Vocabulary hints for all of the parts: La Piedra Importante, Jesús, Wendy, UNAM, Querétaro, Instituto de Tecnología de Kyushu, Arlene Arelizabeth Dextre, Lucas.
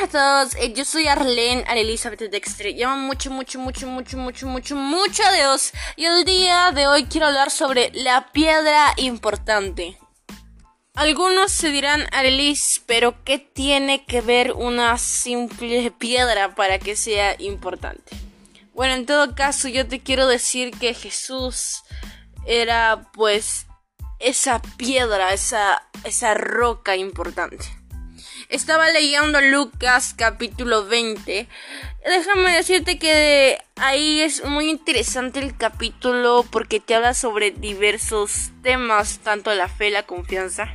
Buenas a todos, yo soy Arlene Arelizabeth Dextre. Llamo mucho a Dios. Y el día de hoy quiero hablar sobre la piedra importante. Algunos se dirán, Arelis, pero ¿qué tiene que ver una simple piedra para que sea importante? Bueno, en todo caso yo te quiero decir que Jesús era pues esa piedra, esa roca importante. Estaba leyendo Lucas capítulo 20. Déjame decirte que ahí es muy interesante el capítulo porque te habla sobre diversos temas, tanto la fe, la confianza.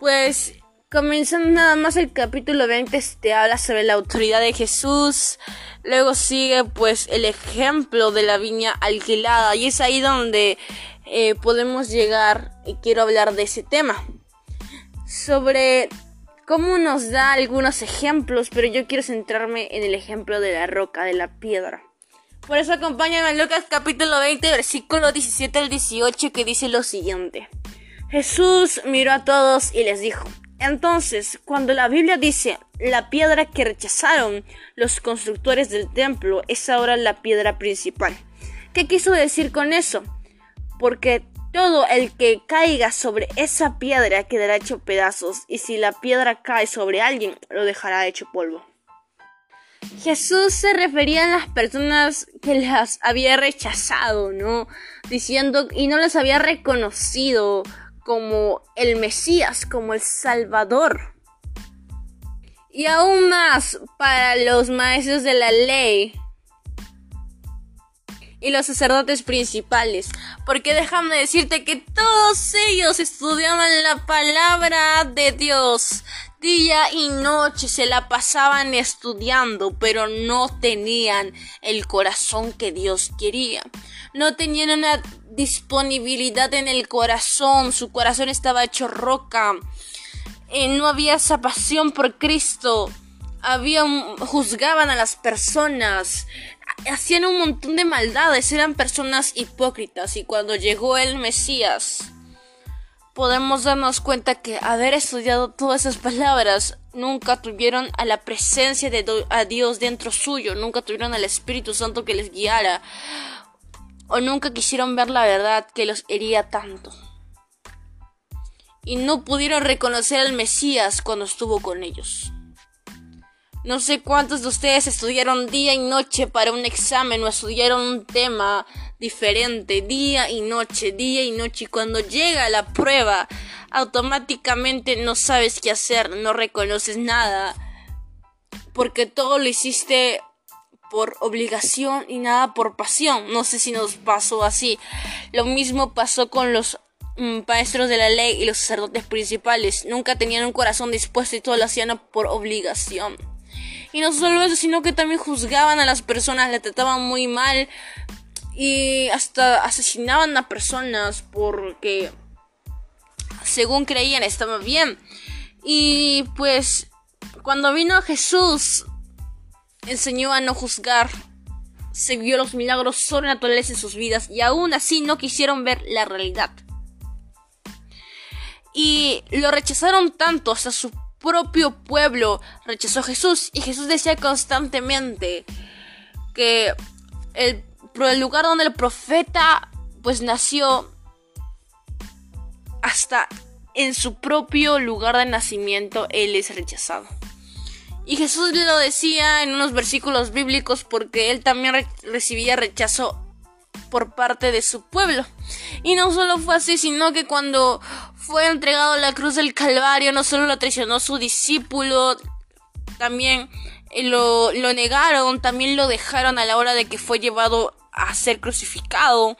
Pues comenzando nada más el capítulo 20, te habla sobre la autoridad de Jesús. Luego sigue pues el ejemplo de la viña alquilada, y es ahí donde podemos llegar y quiero hablar de ese tema. Sobre cómo nos da algunos ejemplos, pero yo quiero centrarme en el ejemplo de la roca, de la piedra. Por eso acompáñame a Lucas capítulo 20, versículo 17 al 18, que dice lo siguiente. Jesús miró a todos y les dijo. Entonces, cuando la Biblia dice, la piedra que rechazaron los constructores del templo es ahora la piedra principal. ¿Qué quiso decir con eso? Porque todo el que caiga sobre esa piedra quedará hecho pedazos, y si la piedra cae sobre alguien, lo dejará hecho polvo. Jesús se refería a las personas que las había rechazado, ¿no? Diciendo, y no las había reconocido como el Mesías, como el Salvador. Y aún más para los maestros de la ley y los sacerdotes principales, porque déjame decirte que todos ellos estudiaban la palabra de Dios día y noche, se la pasaban estudiando, pero no tenían el corazón que Dios quería, no tenían una disponibilidad en el corazón, su corazón estaba hecho roca, no había esa pasión por Cristo, juzgaban a las personas, hacían un montón de maldades, eran personas hipócritas. Y cuando llegó el Mesías, podemos darnos cuenta que haber estudiado todas esas palabras, nunca tuvieron a la presencia de Dios dentro suyo, nunca tuvieron al Espíritu Santo que les guiara, o nunca quisieron ver la verdad que los hería tanto, y no pudieron reconocer al Mesías cuando estuvo con ellos. No sé cuántos de ustedes estudiaron día y noche para un examen o estudiaron un tema diferente día y noche, y cuando llega la prueba, automáticamente no sabes qué hacer, no reconoces nada, porque todo lo hiciste por obligación y nada por pasión. No sé si nos pasó así. Lo mismo pasó con los maestros de la ley y los sacerdotes principales. Nunca tenían un corazón dispuesto y todo lo hacían por obligación. Y no solo eso, sino que también juzgaban a las personas, las trataban muy mal y hasta asesinaban a personas porque, según creían, estaba bien. Y pues, cuando vino Jesús, enseñó a no juzgar, se vio los milagros sobrenaturales en sus vidas y aún así no quisieron ver la realidad. Y lo rechazaron tanto hasta su propio pueblo rechazó a Jesús, y Jesús decía constantemente que el lugar donde el profeta pues nació, hasta en su propio lugar de nacimiento él es rechazado. Y Jesús lo decía en unos versículos bíblicos porque él también recibía rechazo por parte de su pueblo. Y no solo fue así, sino que cuando fue entregado a la cruz del Calvario, no solo lo traicionó su discípulo, también lo negaron, también lo dejaron a la hora de que fue llevado a ser crucificado.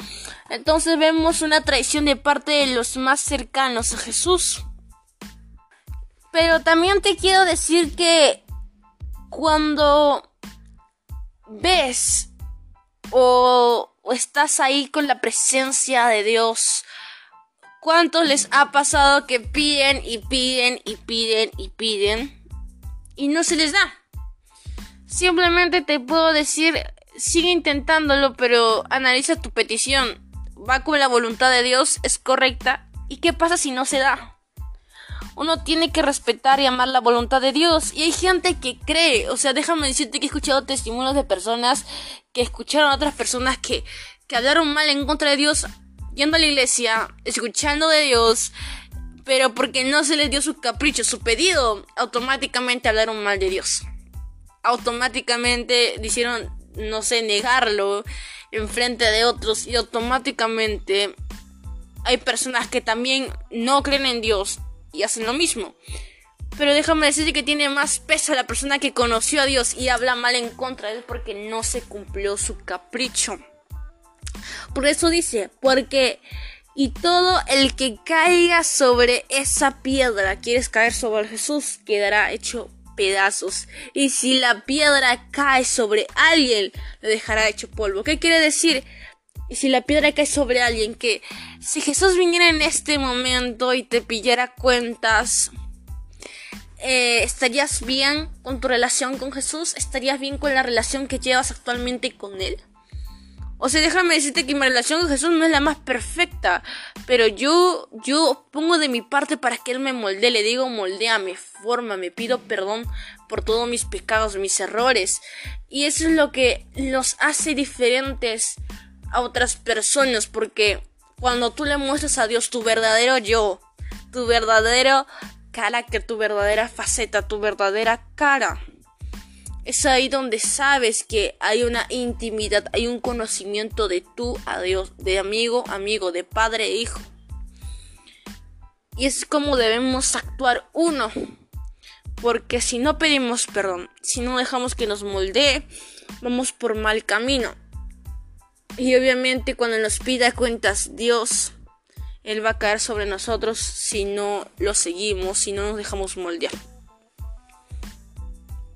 Entonces vemos una traición de parte de los más cercanos a Jesús. Pero también te quiero decir que cuando ves o estás ahí con la presencia de Dios, ¿cuántos les ha pasado que piden y no se les da? Simplemente te puedo decir, sigue intentándolo, pero analiza tu petición. ¿Va con la voluntad de Dios? ¿Es correcta? ¿Y qué pasa si no se da? uno tiene que respetar y amar la voluntad de Dios. Y hay gente que cree, o sea, déjame decirte que he escuchado testimonios de personas que escucharon a otras personas que hablaron mal en contra de Dios, yendo a la iglesia, escuchando de Dios, pero porque no se les dio su capricho, su pedido, automáticamente hablaron mal de Dios. Automáticamente hicieron, no sé, negarlo en frente de otros, y automáticamente hay personas que también no creen en Dios y hacen lo mismo. Pero déjame decirte que tiene más peso la persona que conoció a Dios y habla mal en contra de Él porque no se cumplió su capricho. Por eso dice, porque y todo el que caiga sobre esa piedra, quieres caer sobre Jesús, quedará hecho pedazos. Y si la piedra cae sobre alguien, lo dejará hecho polvo. ¿Qué quiere decir? Y si la piedra cae sobre alguien, que si Jesús viniera en este momento y te pillara cuentas, ¿estarías bien con tu relación con Jesús? ¿Estarías bien con la relación que llevas actualmente con Él? O sea, déjame decirte que mi relación con Jesús no es la más perfecta, pero yo pongo de mi parte para que Él me moldee. Le digo, moldéame, fórmame, pido perdón por todos mis pecados, mis errores. Y eso es lo que nos hace diferentes a otras personas, porque cuando tú le muestras a Dios tu verdadero yo, tu verdadero carácter, tu verdadera faceta, tu verdadera cara, es ahí donde sabes que hay una intimidad, hay un conocimiento de tú a Dios, de amigo, de padre e hijo. Y es como debemos actuar uno, porque si no pedimos perdón, si no dejamos que nos moldee, vamos por mal camino. Y obviamente cuando nos pida cuentas Dios, Él va a caer sobre nosotros si no lo seguimos, si no nos dejamos moldear.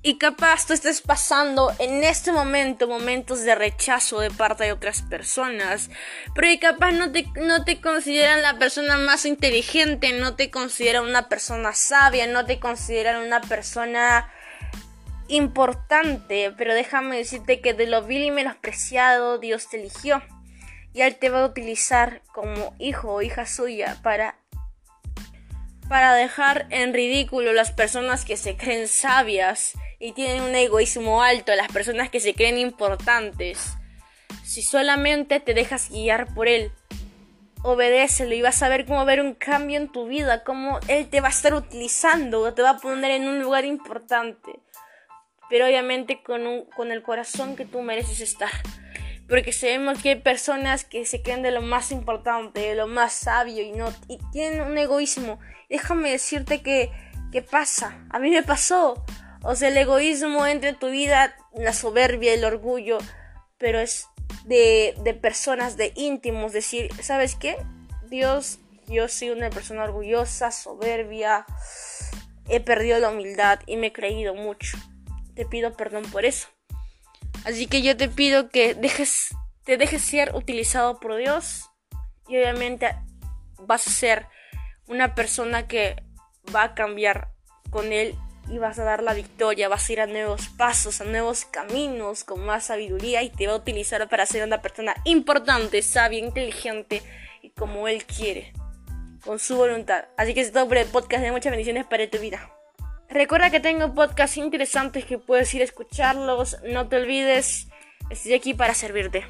Y capaz tú estés pasando en este momento momentos de rechazo de parte de otras personas, pero capaz no te consideran la persona más inteligente, no te consideran una persona sabia, no te consideran una persona importante. Pero déjame decirte que de lo vil y menospreciado Dios te eligió, y Él te va a utilizar como hijo o hija suya para dejar en ridículo las personas que se creen sabias y tienen un egoísmo alto, las personas que se creen importantes. Si solamente te dejas guiar por Él, obedécelo y vas a ver cómo ver un cambio en tu vida, cómo Él te va a estar utilizando, te va a poner en un lugar importante, pero obviamente con el corazón que tú mereces estar. Porque sabemos que hay personas que se creen de lo más importante, de lo más sabio, y tienen un egoísmo. Déjame decirte que pasa. A mí me pasó. O sea, el egoísmo entra en tu vida, la soberbia, el orgullo, pero es de personas, de íntimos. Decir, ¿sabes qué? Dios, yo soy una persona orgullosa, soberbia, he perdido la humildad y me he creído mucho. Te pido perdón por eso. Así que yo te pido que te dejes ser utilizado por Dios, y obviamente vas a ser una persona que va a cambiar con Él y vas a dar la victoria, vas a ir a nuevos pasos, a nuevos caminos con más sabiduría, y te va a utilizar para ser una persona importante, sabia, inteligente y como Él quiere, con su voluntad. Así que es todo por el podcast, de muchas bendiciones para tu vida. Recuerda que tengo podcasts interesantes que puedes ir a escucharlos. No te olvides, estoy aquí para servirte.